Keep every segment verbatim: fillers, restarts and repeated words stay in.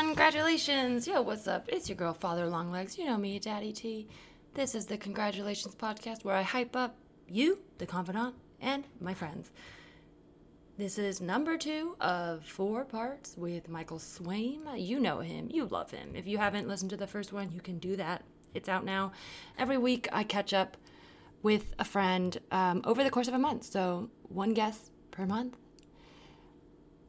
Congratulations! Yo, what's up? It's your girl, Father Longlegs. You know me, Daddy T. This is the Congratulations Podcast, where I hype up you, the confidant, and my friends. This is number two of four parts with Michael Swaim. You know him. You love him. If you haven't listened to the first one, you can do that. It's out now. Every week, I catch up with a friend um, over the course of a month. So one guest per month.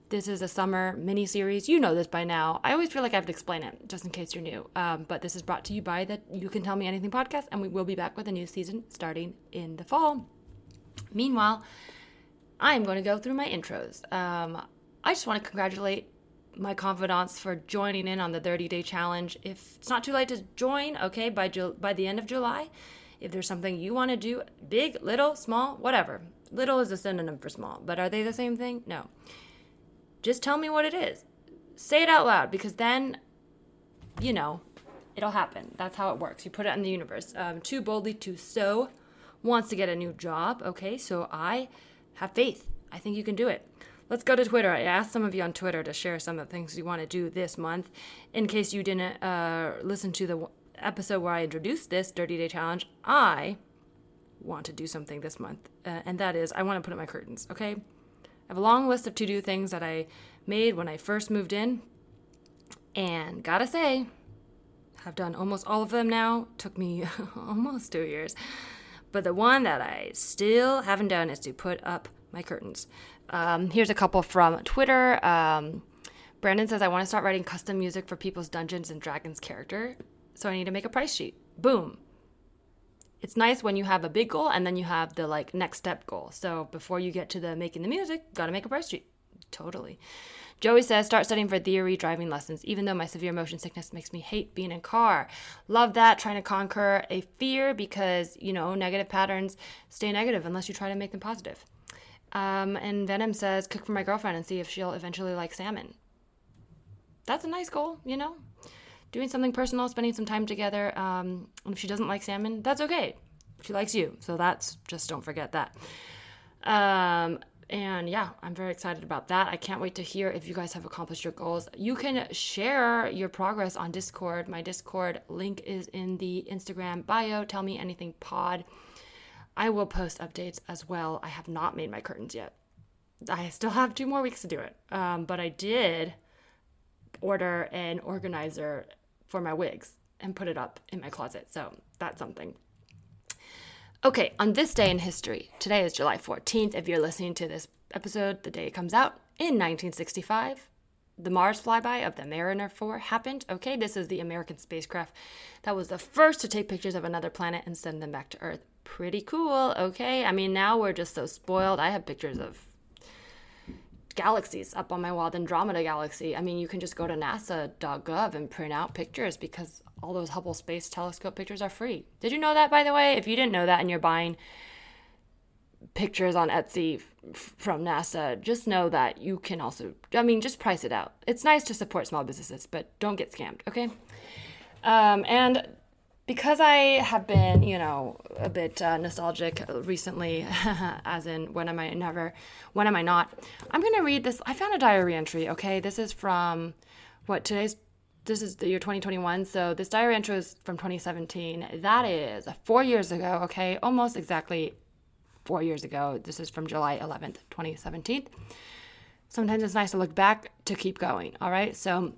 This is a summer mini-series. You know this by now. I always feel like I have to explain it, just in case you're new. Um, but this is brought to you by the You Can Tell Me Anything podcast, and we will be back with a new season starting in the fall. Meanwhile, I am going to go through my intros. Um, I just want to congratulate my confidants for joining in on the thirty-day challenge. If it's not too late to join, okay, by Ju- by the end of July, if there's something you want to do, big, little, small, whatever. Little is a synonym for small, but are they the same thing? No. Just tell me what it is. Say it out loud, because then, you know, it'll happen. That's how it works. You put it in the universe. Um, too boldly to so wants to get a new job. Okay, so I have faith. I think you can do it. Let's go to Twitter. I asked some of you on Twitter to share some of the things you want to do this month. In case you didn't uh, listen to the episode where I introduced this thirty-day challenge, I want to do something this month, uh, and that is I want to put up my curtains, okay? I have a long list of to-do things that I made when I first moved in, and gotta say, I've done almost all of them now. Took me almost two years. But the one that I still haven't done is to put up my curtains. Um, here's a couple from Twitter. Um, Brandon says, I want to start writing custom music for people's Dungeons and Dragons character, so I need to make a price sheet. Boom. It's nice when you have a big goal and then you have the like next step goal. So before you get to the making the music, got to make a price sheet. Totally. Joey says, start studying for theory driving lessons, even though my severe motion sickness makes me hate being in a car. Love that. Trying to conquer a fear because, you know, negative patterns stay negative unless you try to make them positive. Um, and Venom says, cook for my girlfriend and see if she'll eventually like salmon. That's a nice goal, you know? Doing something personal, spending some time together. Um, if she doesn't like salmon, that's okay. She likes you. So that's, just don't forget that. Um, and yeah, I'm very excited about that. I can't wait to hear if you guys have accomplished your goals. You can share your progress on Discord. My Discord link is in the Instagram bio, Tell Me Anything Pod. I will post updates as well. I have not made my curtains yet. I still have two more weeks to do it. Um, but I did order an organizer for my wigs and put it up in my closet. So that's something. Okay, on this day in history, today is July fourteenth. If you're listening to this episode, the day it comes out, in nineteen sixty-five, the Mars flyby of the Mariner four happened. Okay, this is the American spacecraft that was the first to take pictures of another planet and send them back to Earth. Pretty cool, okay? I mean, now we're just so spoiled. I have pictures of galaxies up on my wall, the Andromeda Galaxy. I mean, you can just go to nasa dot gov and print out pictures because all those Hubble Space Telescope pictures are free. Did you know that, by the way? If you didn't know that and you're buying pictures on Etsy f- from NASA, just know that you can also, I mean, just price it out. It's nice to support small businesses, but don't get scammed, okay? Um, and because I have been, you know, a bit uh, nostalgic recently, as in when am I never, when am I not, I'm going to read this. I found a diary entry, okay? This is from, what, today's, this is the year twenty twenty-one, so this diary entry is from twenty seventeen. That is four years ago, okay? Almost exactly four years ago. This is from July eleventh, twenty seventeen. Sometimes it's nice to look back to keep going, all right? So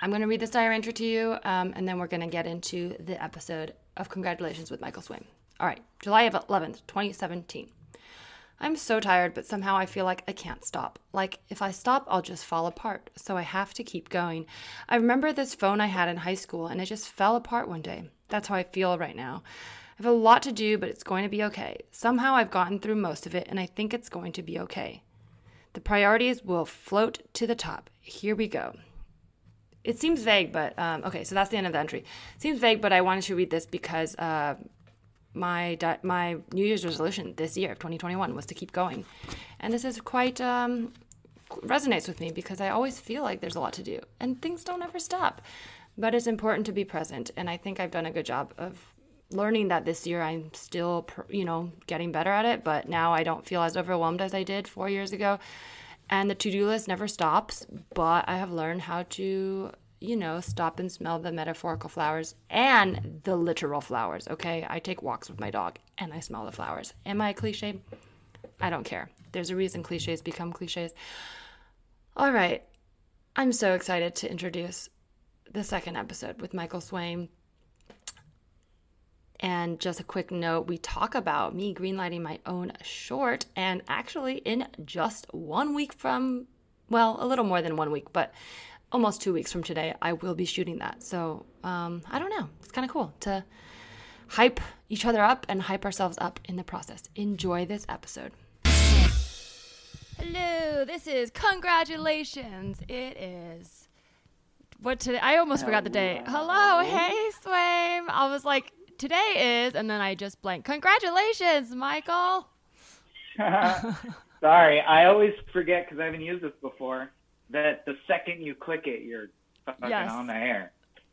I'm going to read this diary entry to you, um, and then we're going to get into the episode of Congratulations with Michael Swaim. All right, July eleventh, twenty seventeen. I'm so tired, but somehow I feel like I can't stop. Like, if I stop, I'll just fall apart, so I have to keep going. I remember this phone I had in high school, and it just fell apart one day. That's how I feel right now. I have a lot to do, but it's going to be okay. Somehow I've gotten through most of it, and I think it's going to be okay. The priorities will float to the top. Here we go. It seems vague, but, um, okay, so that's the end of the entry. It seems vague, but I wanted to read this because uh, my di- my New Year's resolution this year, twenty twenty-one, was to keep going. And this is quite, um, resonates with me because I always feel like there's a lot to do. And things don't ever stop. But it's important to be present. And I think I've done a good job of learning that this year. I'm still, you know, getting better at it. But now I don't feel as overwhelmed as I did four years ago. and the to-do list never stops, but I have learned how to, you know, stop and smell the metaphorical flowers and the literal flowers, okay? I take walks with my dog and I smell the flowers. Am I a cliche? I don't care. There's a reason cliches become cliches. All right. I'm so excited to introduce the second episode with Michael Swaim. And just a quick note, we talk about me greenlighting my own short, and actually in just one week from, well, a little more than one week, but almost two weeks from today, I will be shooting that. So um, I don't know. It's kind of cool to hype each other up and hype ourselves up in the process. Enjoy this episode. Hello, this is Congratulations. It is what today? I almost forgot the day. Hello, hey, Swaim. I was like, today is, and then I just blanked. Congratulations, Michael. Sorry, I always forget because I haven't used this before. That the second you click it, you're fucking yes. on the air.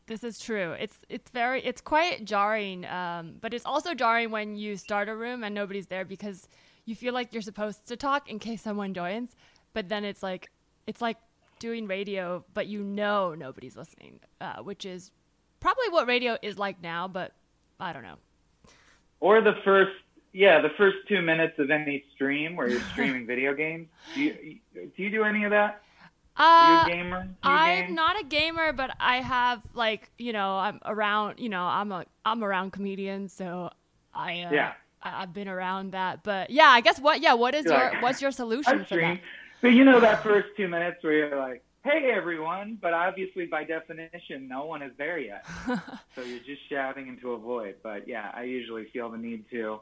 This is true. It's it's very it's quite jarring, um, but it's also jarring when you start a room and nobody's there because you feel like you're supposed to talk in case someone joins, but then it's like it's like doing radio, but you know nobody's listening, uh, which is probably what radio is like now, but I don't know. Or the first. Yeah, the first two minutes of any stream where you're streaming video games. Do you, do you do any of that? Uh, Are you a gamer? You I'm game? not a gamer, but I have like you know I'm around you know I'm a I'm around comedians, so I uh, yeah I, I've been around that. But yeah, I guess what yeah what is you're your like, what's your solution I'm for stream. that? But you know that first two minutes where you're like, hey everyone, but obviously by definition no one is there yet, so you're just shouting into a void. But yeah, I usually feel the need to.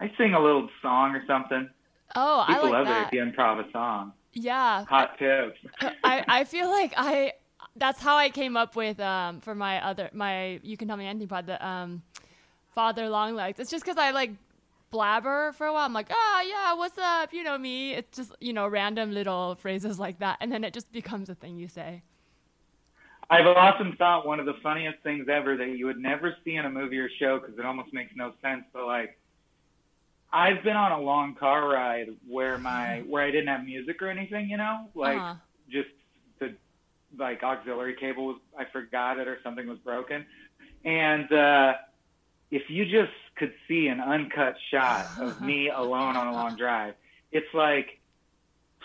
I sing a little song or something. Oh, People I like love that. People love it if you improv a song. Yeah. Hot tip. I, I feel like I, that's how I came up with, um, for my other, my You Can Tell Me Anything pod, the um, Father Longlegs. It's just because I like blabber for a while. I'm like, oh yeah, what's up? You know me. It's just, you know, random little phrases like that. And then it just becomes a thing you say. I've often thought one of the funniest things ever that you would never see in a movie or show because it almost makes no sense, but like, I've been on a long car ride where my where I didn't have music or anything, you know, like uh-huh. just the like auxiliary cable was I forgot it or something was broken, and uh, if you just could see an uncut shot of me alone on a long drive, it's like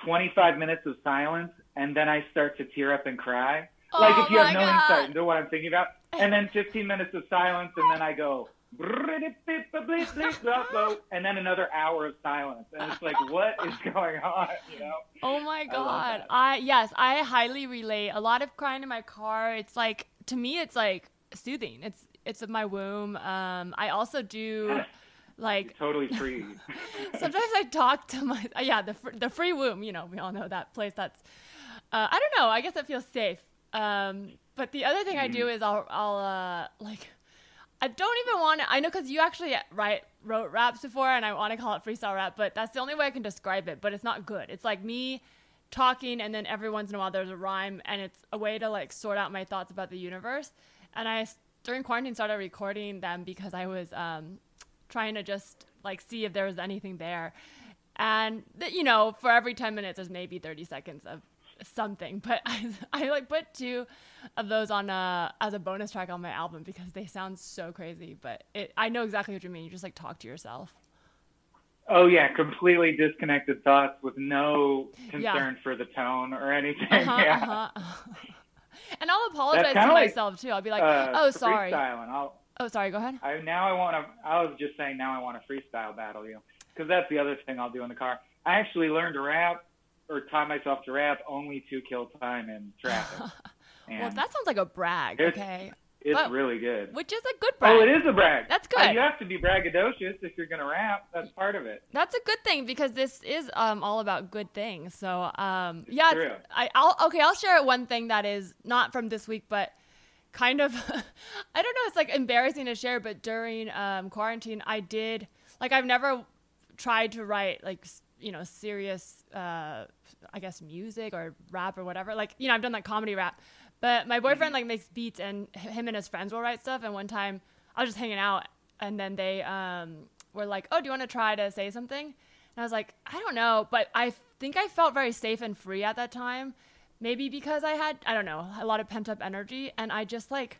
twenty-five minutes of silence, and then I start to tear up and cry, oh like if you have no God. insight into what I'm thinking about, and then fifteen minutes of silence, and then I go. And then another hour of silence, and it's like, what is going on? You know? Oh my God! I, I yes, I highly relate. A lot of crying in my car. It's like to me, it's like soothing. It's it's my womb. Um, I also do like You're totally free. Sometimes I talk to my yeah the the free womb. You know, we all know that place. That's uh, I don't know. I guess it feels safe. Um, but the other thing mm-hmm. I do is I'll I'll uh, like. I don't even want to, I know because you actually write, wrote raps before and I want to call it freestyle rap, but that's the only way I can describe it, but it's not good. It's like me talking and then every once in a while there's a rhyme and it's a way to like sort out my thoughts about the universe. And I, during quarantine, started recording them because I was um, trying to just like see if there was anything there. And th- you know, for every ten minutes, there's maybe thirty seconds of something, but I, I like put two of those on a as a bonus track on my album because they sound so crazy, but it I know exactly what you mean. You just like talk to yourself. Oh yeah, completely disconnected thoughts with no concern yeah. for the tone or anything. Uh-huh, yeah. uh-huh. And I'll apologize to like, myself too. I'll be like, uh, oh sorry. Oh sorry, go ahead. I now I want to. I was just saying now I want to freestyle battle you because that's the other thing I'll do in the car. I actually learned to rap. Or taught myself to rap only to kill time in traffic. Well, that sounds like a brag. It's, okay, it's but, really good. Which is a good brag. Oh, it is a brag. That's good. Uh, you have to be braggadocious if you're gonna rap. That's part of it. That's a good thing because this is um, all about good things. So um, yeah, I, I'll okay. I'll share one thing that is not from this week, but kind of. I don't know. It's like embarrassing to share, but during um, quarantine, I did like I've never tried to write like. you know, serious, uh, I guess, music or rap or whatever. Like, you know, I've done like comedy rap, but my boyfriend like makes beats and him and his friends will write stuff. And one time I was just hanging out and then they um, were like, oh, do you want to try to say something? And I was like, I don't know, but I think I felt very safe and free at that time. Maybe because I had, I don't know, a lot of pent up energy. And I just like,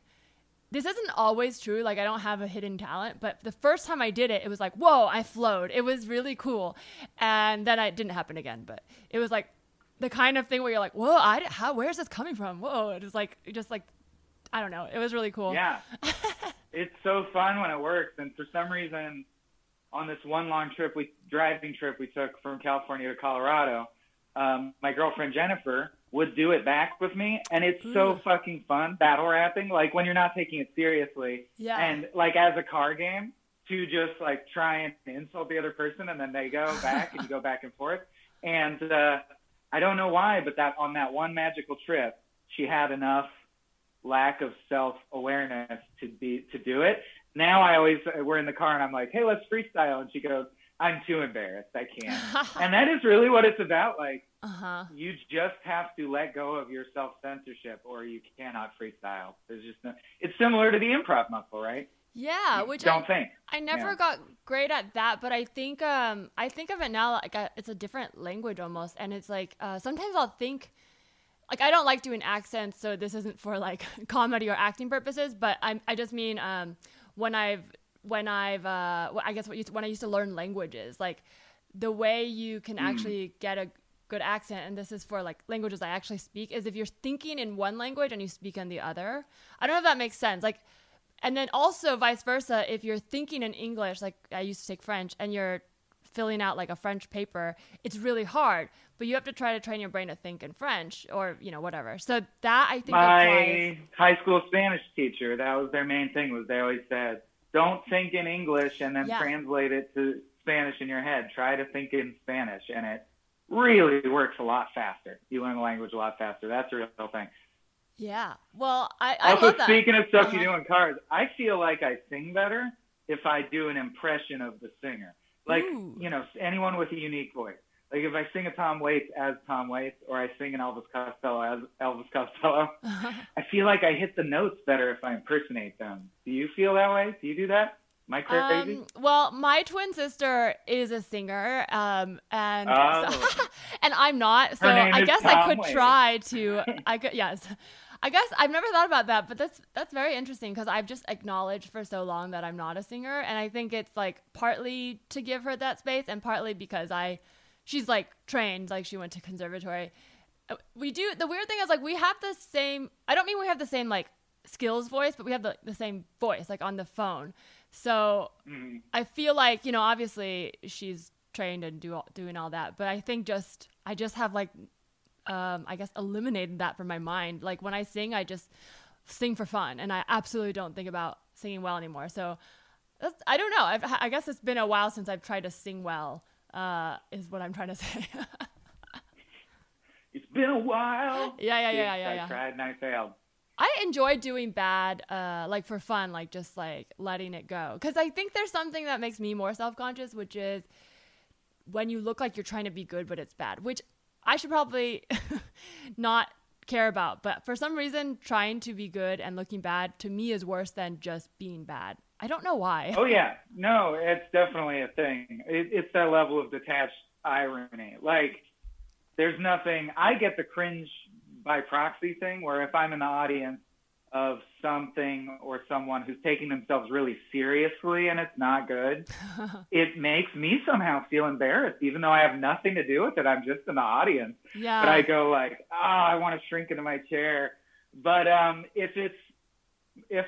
this isn't always true. Like I don't have a hidden talent, but the first time I did it, it was like, whoa, I flowed. It was really cool. And then it didn't happen again, but it was like the kind of thing where you're like, whoa, I, how, where's this coming from? Whoa. It was like, just like, I don't know. It was really cool. Yeah. It's so fun when it works. And for some reason, on this one long trip, we driving trip we took from California to Colorado, um, my girlfriend Jennifer would do it back with me, and it's Ooh. so fucking fun battle rapping. Like when you're not taking it seriously, yeah. And like as a car game, to just like try and insult the other person, and then they go back and you go back and forth. And uh, I don't know why, but that on that one magical trip, she had enough lack of self awareness to be to do it. Now I always, we're in the car and I'm like, hey, let's freestyle. And she goes, I'm too embarrassed. I can't. And that is really what it's about. Like uh-huh. you just have to let go of your self-censorship or you cannot freestyle. There's just no, it's similar to the improv muscle, right? Yeah. You which don't I, think. I never yeah. got great at that, but I think, um, I think of it now, like I, it's a different language almost. And it's like, uh, sometimes I'll think, like, I don't like doing accents. So this isn't for like comedy or acting purposes, but I I just mean, um, when I've, when I've, uh, I guess what you, when I used to learn languages, like the way you can mm. actually get a good accent, and this is for like languages I actually speak, is if you're thinking in one language and you speak in the other. I don't know if that makes sense. Like, and then also vice versa, if you're thinking in English, like I used to take French and you're filling out like a French paper, it's really hard, but you have to try to train your brain to think in French or, you know, whatever. So that I think my applies. High school Spanish teacher, that was their main thing, was they always said, don't think in English and then yeah. translate it to Spanish in your head. Try to think in Spanish, and it really works a lot faster. You learn the language a lot faster. That's a real thing. Yeah. Well, I, I also, love that. Speaking of stuff uh-huh. you do in cars, I feel like I sing better if I do an impression of the singer. Like, Ooh. you know, anyone with a unique voice. Like, if I sing a Tom Waits as Tom Waits, or I sing an Elvis Costello as Elvis Costello, uh-huh. I feel like I hit the notes better if I impersonate them. Do you feel that way? Do you do that? Am I crazy? Um, well, my twin sister is a singer, um, and oh. so, and I'm not. So I guess Tom I could Waits. try to. I could yes. I guess I've never thought about that, but that's that's very interesting because I've just acknowledged for so long that I'm not a singer, and I think it's like partly to give her that space and partly because I, she's like trained, like she went to conservatory. We do, the weird thing is like we have the same, I don't mean we have the same like skills voice, but we have the, the same voice like on the phone. So mm-hmm. I feel like, you know, obviously she's trained and do all, doing all that, but I think just, I just have like, um I guess eliminated that from my mind. Like when I sing, I just sing for fun, and I absolutely don't think about singing well anymore. So that's, I don't know, I've, I guess it's been a while since I've tried to sing well, uh is what I'm trying to say. It's been a while. Yeah yeah yeah yeah, yeah I tried and I failed. I enjoy doing bad, uh like for fun, like just like letting it go, because I think there's something that makes me more self-conscious, which is when you look like you're trying to be good but it's bad, which I should probably not care about, but for some reason, trying to be good and looking bad to me is worse than just being bad. I don't know why. Oh yeah, no, it's definitely a thing. It, it's that level of detached irony. Like there's nothing, I get the cringe by proxy thing where if I'm in the audience of something or someone who's taking themselves really seriously and it's not good, it makes me somehow feel embarrassed, even though I have nothing to do with it. I'm just in the audience. Yeah. But I go like, oh, I want to shrink into my chair. But um, if it's, if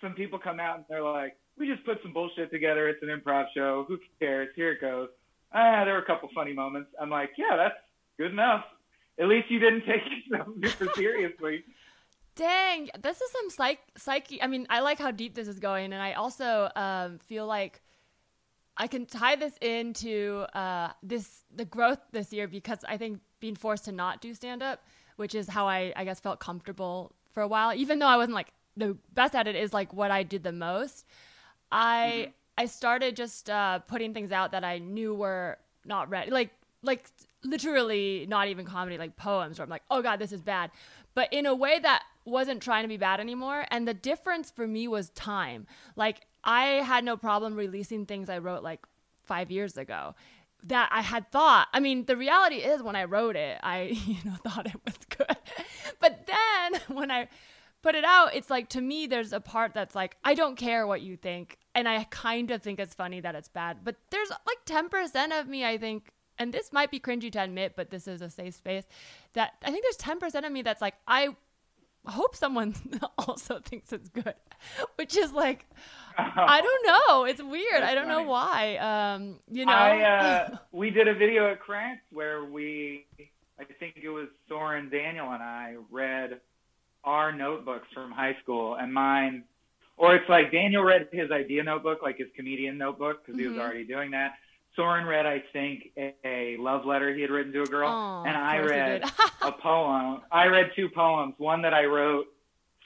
some people come out and they're like, we just put some bullshit together, it's an improv show, who cares, here it goes. Ah, there were a couple funny moments. I'm like, yeah, that's good enough. At least you didn't take yourself super seriously. Dang, this is some psych psyche. I mean, I like how deep this is going, and I also um, feel like I can tie this into uh, this the growth this year, because I think being forced to not do stand up, which is how I I guess felt comfortable for a while, even though I wasn't like the best at it, is like what I did the most. I mm-hmm. I started just uh, putting things out that I knew were not ready, like like literally not even comedy, like poems where I'm like, oh god, this is bad, but in a way that wasn't trying to be bad anymore. And the difference for me was time. Like I had no problem releasing things I wrote like five years ago. that I had thought. I mean, the reality is when I wrote it, I, you know, thought it was good. But then when I put it out, it's like, to me, there's a part that's like, I don't care what you think. And I kind of think it's funny that it's bad. But there's like ten percent of me, I think, and this might be cringy to admit, but this is a safe space, that I think there's ten percent of me that's like, I hope someone also thinks it's good, which is like, I don't know. It's weird. That's I don't funny. know why. Um, you know, I, uh, we did a video at Cranks where we, I think it was Soren Daniel and I read our notebooks from high school, and mine, or it's like Daniel read his idea notebook, like his comedian notebook, because mm-hmm. he was already doing that. Soren read, I think, a, a love letter he had written to a girl, Aww, and I read a poem. I read two poems, one that I wrote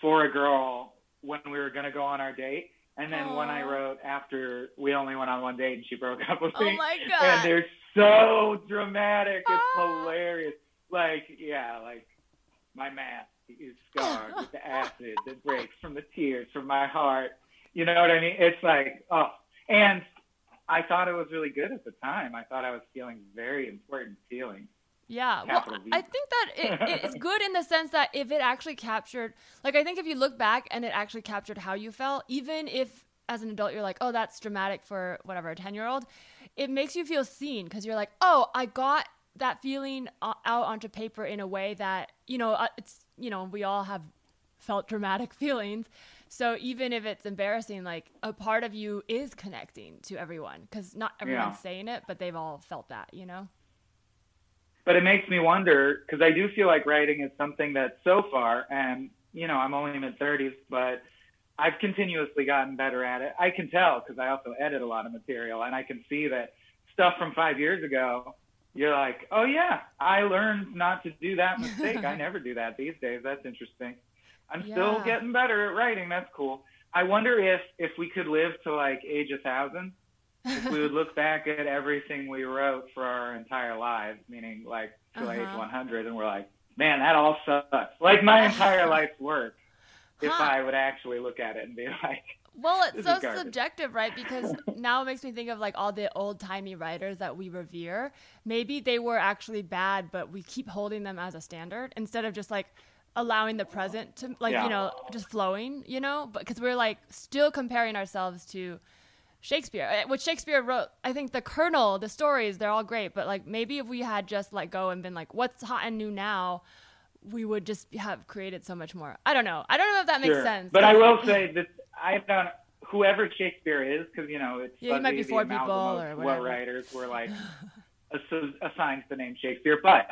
for a girl when we were going to go on our date, and then Aww. one I wrote after we only went on one date and she broke up with me. Oh, my God. And they're so dramatic. It's Aww. hilarious. Like, yeah, like, my mask is scarred with the acid that breaks from the tears from my heart. You know what I mean? It's like, oh, and I thought it was really good at the time. I thought I was feeling very important feelings. Yeah, Capital well, V. I think that it, it's good in the sense that if it actually captured, like, I think if you look back and it actually captured how you felt, even if as an adult you're like, oh, that's dramatic for whatever, a ten-year-old, it makes you feel seen because you're like, oh, I got that feeling out onto paper in a way that, you know, it's, you know, we all have felt dramatic feelings. So even if it's embarrassing, like, a part of you is connecting to everyone because not everyone's yeah. saying it, but they've all felt that, you know? But it makes me wonder, because I do feel like writing is something that so far, and, you know, I'm only in mid-thirties, but I've continuously gotten better at it. I can tell because I also edit a lot of material, and I can see that stuff from five years ago, you're like, oh, yeah, I learned not to do that mistake. I never do that these days. That's interesting. I'm yeah. still getting better at writing. That's cool. I wonder if, if we could live to like age a thousand, if we would look back at everything we wrote for our entire lives, meaning like to uh-huh. age one hundred, and we're like, man, that all sucks. Like my entire life's work, huh. if I would actually look at it and be like, well, it's so subjective, right? Because now it makes me think of like all the old timey writers that we revere. Maybe they were actually bad, but we keep holding them as a standard instead of just like, allowing the present to like yeah. you know, just flowing, you know, but because we're like still comparing ourselves to Shakespeare, which Shakespeare wrote. I think the kernel, the stories, they're all great, but like maybe if we had just let go and been like, what's hot and new now, we would just have created so much more. I don't know. I don't know if that makes sure. sense. But I will say that I don't. Whoever Shakespeare is, because you know it's yeah, you might be four people or whatever. What writers were like assigned the name Shakespeare, but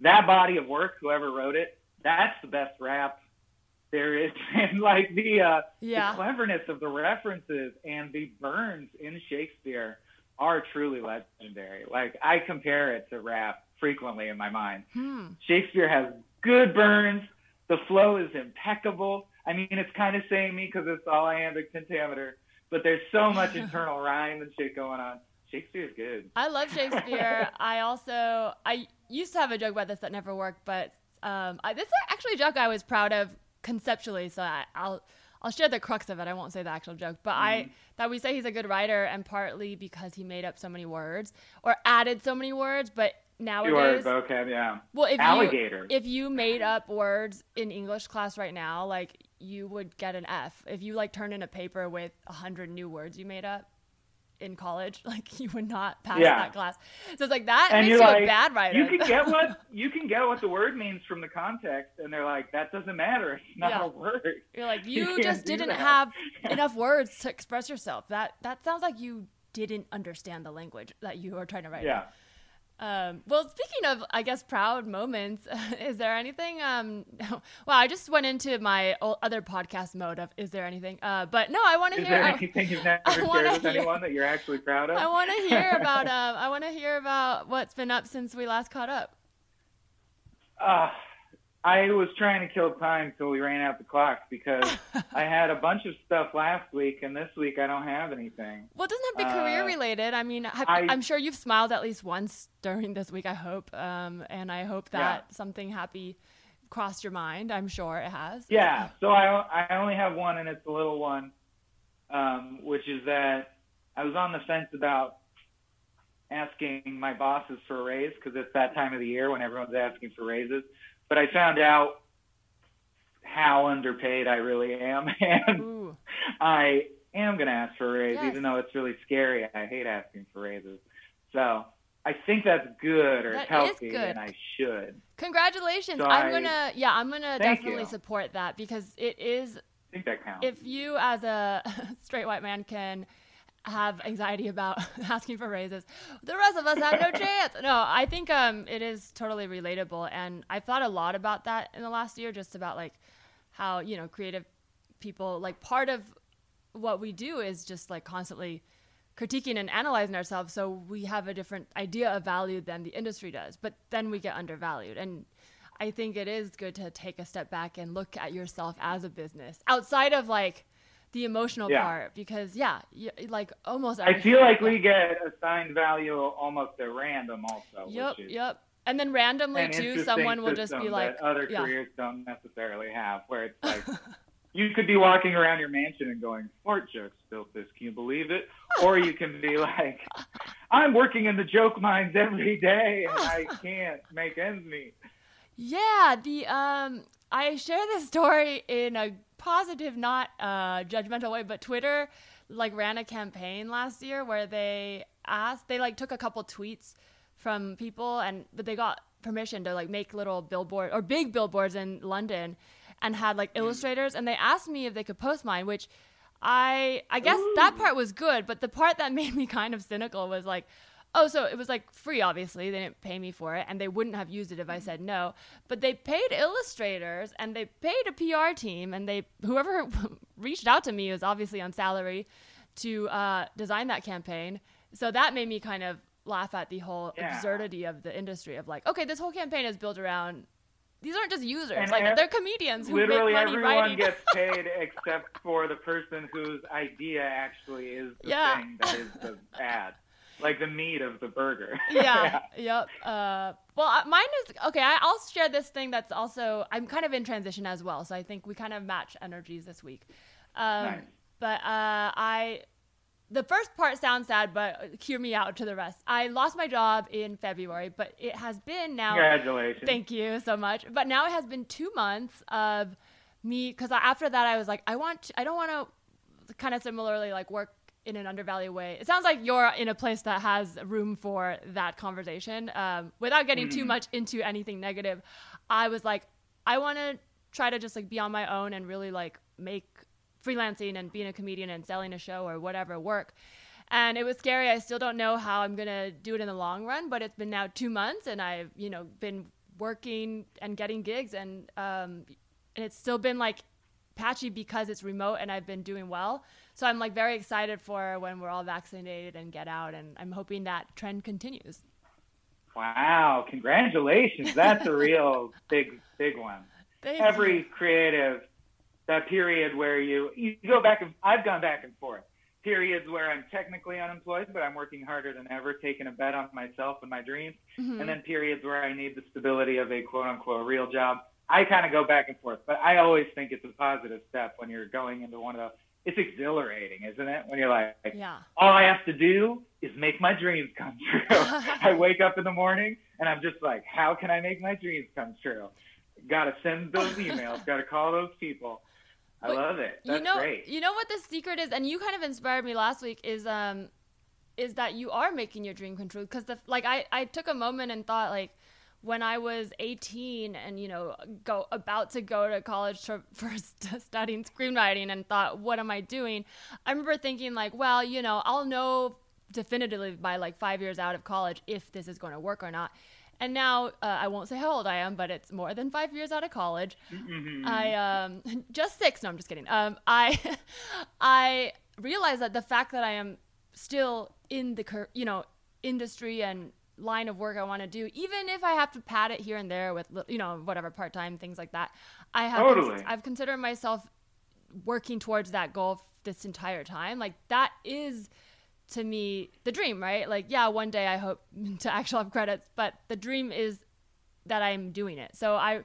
that body of work, whoever wrote it. That's the best rap there is. And like the, uh, yeah. the cleverness of the references and the burns in Shakespeare are truly legendary. Like I compare it to rap frequently in my mind. Hmm. Shakespeare has good burns. The flow is impeccable. I mean, it's kind of saying me because it's all iambic pentameter, but there's so much internal rhyme and shit going on. Shakespeare's good. I love Shakespeare. I also, I used to have a joke about this that never worked, but Um, I, this is actually a joke I was proud of conceptually, so I, I'll I'll share the crux of it. I won't say the actual joke, but mm-hmm. I that we say he's a good writer, and partly because he made up so many words or added so many words. But nowadays, words, yeah. Well, if alligator. You, if you made up words in English class right now, like you would get an F. If you like turned in a paper with a hundred new words you made up in college, like you would not pass yeah. that class. So it's like that and makes you like, a bad writer. You can get what you can get what the word means from the context, and they're like, that doesn't matter. It's not yeah. a word. You're like, you, you just didn't that. have enough words to express yourself. That that sounds like you didn't understand the language that you are trying to write. Yeah. Um, well, speaking of, I guess, proud moments, is there anything? Um, well, I just went into my other podcast mode of, is there anything? Uh, but no, I want to hear. Is there anything I, you've never I shared with hear, anyone that you're actually proud of? I want to hear about. Um, I want to hear about what's been up since we last caught up. Uh, I was trying to kill time till we ran out the clock because I had a bunch of stuff last week, and this week I don't have anything. Well, it doesn't have to be uh, career-related. I mean, have, I, I'm sure you've smiled at least once during this week, I hope. Um, and I hope that yeah. something happy crossed your mind. I'm sure it has. Yeah, so I, I only have one, and it's a little one, um, which is that I was on the fence about asking my bosses for a raise because it's that time of the year when everyone's asking for raises. But I found out how underpaid I really am, and Ooh. I am going to ask for a raise, yes. even though it's really scary. I hate asking for raises. So I think that's good, or that it's healthy, and I should. Congratulations. So I'm going to, yeah, I'm going to definitely you. support that, because it is, I think that counts. If you as a straight white man can have anxiety about asking for raises, the rest of us have no chance. No, I think um, it is totally relatable. And I've thought a lot about that in the last year, just about like how, you know, creative people, like part of what we do is just like constantly critiquing and analyzing ourselves. So we have a different idea of value than the industry does, but then we get undervalued. And I think it is good to take a step back and look at yourself as a business outside of like the emotional yeah. part, because yeah, you, like almost. I feel like we get assigned value almost at random also. Yep. Which is yep. And then randomly an too, someone will just be like, that other yeah. careers don't necessarily have, where it's like, you could be walking around your mansion and going, "Fart Jokes built this, can you believe it?" Or you can be like, "I'm working in the joke mines every day and I can't make ends meet." Yeah, the um, I share this story in a positive, not uh, judgmental way, but Twitter like ran a campaign last year where they asked, they like took a couple tweets from people, and but they got permission to like make little billboard or big billboards in London, and had like illustrators, and they asked me if they could post mine, which I I guess Ooh. That part was good, but the part that made me kind of cynical was like, oh, so it was like free, obviously. They didn't pay me for it, and they wouldn't have used it if I said no. But they paid illustrators, and they paid a P R team, and they whoever reached out to me was obviously on salary to uh, design that campaign. So that made me kind of laugh at the whole yeah. absurdity of the industry of like, okay, this whole campaign is built around, these aren't just users, and like ev- they're comedians who make money writing. Literally everyone gets paid except for the person whose idea actually is the yeah. thing that is the ad. Like the meat of the burger. Yeah, yeah. Yep. Uh, well, mine is, okay, I, I'll share this thing that's also, I'm kind of in transition as well, so I think we kind of match energies this week. Um, nice. But uh, I, the first part sounds sad, but hear me out to the rest. I lost my job in February, but it has been now. Congratulations. Thank you so much. But now it has been two months of me, because after that I was like, I want, to, I don't want to kind of similarly like work in an undervalued way. It sounds like you're in a place that has room for that conversation. Um, without getting mm. too much into anything negative, I was like, I want to try to just like be on my own and really like make freelancing and being a comedian and selling a show or whatever work. And it was scary. I still don't know how I'm going to do it in the long run, but it's been now two months and I've, you know, been working and getting gigs, and, um, and it's still been like patchy because it's remote and I've been doing well. So I'm like very excited for when we're all vaccinated and get out, and I'm hoping that trend continues. Wow. Congratulations. That's a real big, big one. Thank Every you. Creative, that period where you, you go back and I've gone back and forth. Periods where I'm technically unemployed, but I'm working harder than ever, taking a bet on myself and my dreams. Mm-hmm. And then periods where I need the stability of a quote unquote real job. I kind of go back and forth, but I always think it's a positive step when you're going into one of those. It's exhilarating, isn't it? When you're like, yeah. all I have to do is make my dreams come true. I wake up in the morning and I'm just like, how can I make my dreams come true? Got to send those emails. Got to call those people. I but, love it. That's you know, great. You know what the secret is, and you kind of inspired me last week, is um, is that you are making your dream come true. Because the like, I, I took a moment and thought like, when I was eighteen and, you know, go about to go to college to, for st- studying screenwriting, and thought, what am I doing? I remember thinking like, well, you know, I'll know definitively by like five years out of college if this is going to work or not. And now uh, I won't say how old I am, but it's more than five years out of college. Mm-hmm. I um, just six. No, I'm just kidding. Um, I I realized that the fact that I am still in the, cur- you know, industry and line of work I want to do, even if I have to pad it here and there with, you know, whatever part-time things like that, I have totally. cons- I've considered myself working towards that goal f- this entire time. Like that is to me the dream, right? Like, yeah, one day I hope to actually have credits, but the dream is that I'm doing it. So I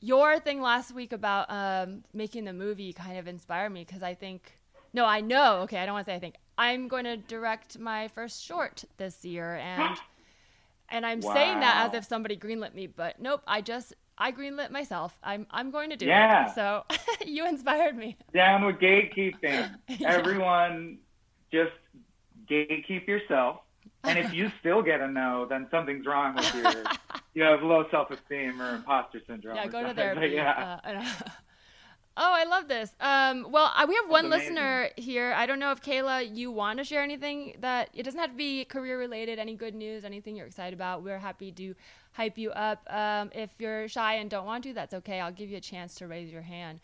your thing last week about um making the movie kind of inspired me, because I think no I know okay I don't want to say I think I'm going to direct my first short this year. And and I'm wow. saying that as if somebody greenlit me, but nope, I just, I greenlit myself. I'm I'm going to do yeah. it. So you inspired me. Down with gatekeeping. yeah. Everyone just gatekeep yourself. And if you still get a no, then something's wrong with you. You have low self-esteem or imposter syndrome. Yeah, go to therapy. Yeah. Uh, oh, I love this. Um, well, we have one listener here. I don't know if, Kayla, you want to share anything that – it doesn't have to be career-related, any good news, anything you're excited about. We're happy to hype you up. Um, if you're shy and don't want to, that's okay. I'll give you a chance to raise your hand.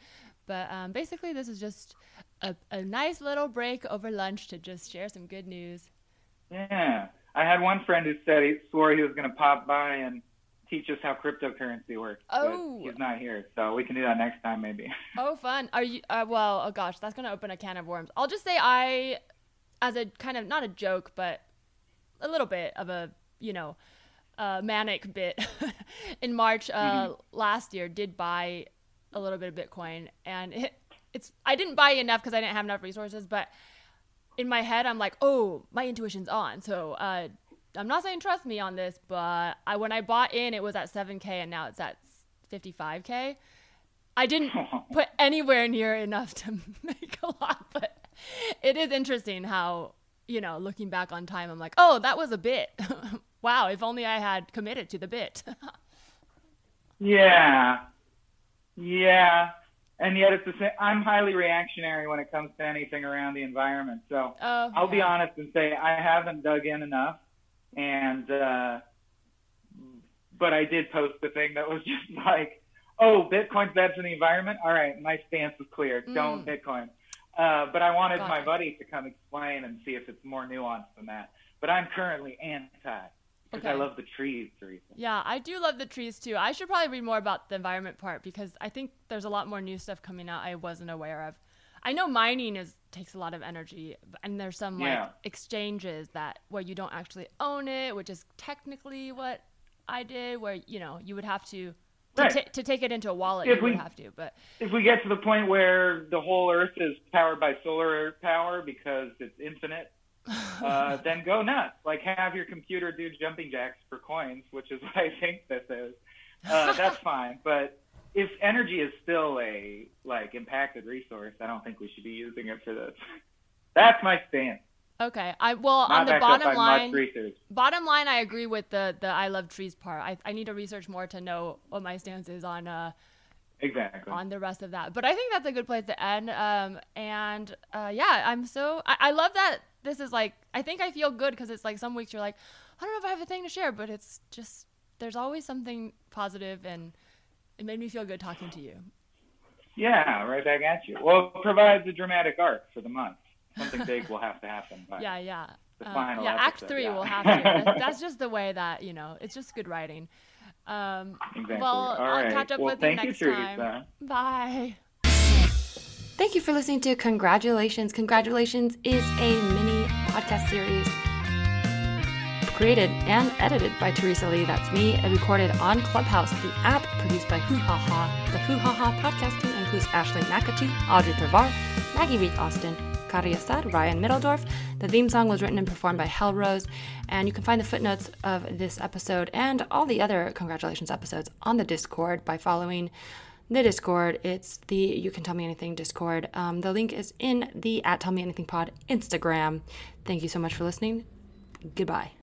But um, basically, this is just a, a nice little break over lunch to just share some good news. Yeah. I had one friend who said he swore he was going to pop by and teach us how cryptocurrency works. Oh. But he's not here, so we can do that next time maybe. Oh, fun. Are you uh, well, oh gosh, that's going to open a can of worms. I'll just say I, as a kind of, not a joke, but a little bit of a, you know, uh, manic bit in March uh, mm-hmm. last year did buy a little bit of Bitcoin. And it, it's I didn't buy enough because I didn't have enough resources, but in my head, I'm like, oh, my intuition's on. So uh, I'm not saying trust me on this, but I, when I bought in, it was at seven K and now it's at fifty-five K. I didn't put anywhere near enough to make a lot, but it is interesting how, you know, looking back on time, I'm like, oh, that was a bit. Wow, if only I had committed to the bit. yeah. Yeah. And yet it's the same. I'm highly reactionary when it comes to anything around the environment. So okay. I'll be honest and say I haven't dug in enough. And uh, but I did post the thing that was just like, oh, Bitcoin's bad for the environment. All right, my stance is clear. Mm. Don't Bitcoin. Uh, but I wanted Got my it. buddy to come explain and see if it's more nuanced than that. But I'm currently anti. Because okay. I love the trees, Teresa. Yeah, I do love the trees, too. I should probably read more about the environment part because I think there's a lot more new stuff coming out I wasn't aware of. I know mining is takes a lot of energy, and there's some yeah. like exchanges that where you don't actually own it, which is technically what I did, where you know you would have to, to, right. t- to take it into a wallet, if you we, would have to. But if we get to the point where the whole Earth is powered by solar power because it's infinite, uh, then go nuts. Like, have your computer do jumping jacks for coins, which is what I think this is. Uh, that's fine. But if energy is still a, like, impacted resource, I don't think we should be using it for this. That's my stance. Okay. I Well, Not on the bottom line, bottom line, I agree with the, the I love trees part. I, I need to research more to know what my stance is on uh, Exactly. on the rest of that. But I think that's a good place to end. Um, and, uh, yeah, I'm so – I love that. This is like, I think I feel good because it's like some weeks you're like, I don't know if I have a thing to share, but it's just, there's always something positive and it made me feel good talking to you. Yeah, right back at you. Well, it provides a dramatic arc for the month. Something big will have to happen. By yeah, yeah. The um, final yeah, episode, act three yeah. will have to. That's, that's just the way that, you know, it's just good writing. Um, exactly. Well, All I'll right. catch up well, with you next you, time. Teresa. Bye. Thank you for listening to Congratulations. Congratulations is a mini podcast series created and edited by Teresa Lee. That's me, and recorded on Clubhouse, the app produced by Hoo-Ha-Ha. The Hoo-Ha-Ha podcasting includes Ashley McAtee, Audrey Pervar, Maggie Reed Austin, Karia Sade, Ryan Middeldorf. The theme song was written and performed by Hell Rose. And you can find the footnotes of this episode and all the other Congratulations episodes on the Discord by following the Discord. It's the You Can Tell Me Anything Discord. Um, the link is in the at Tell Me Anything Pod Instagram. Thank you so much for listening. Goodbye.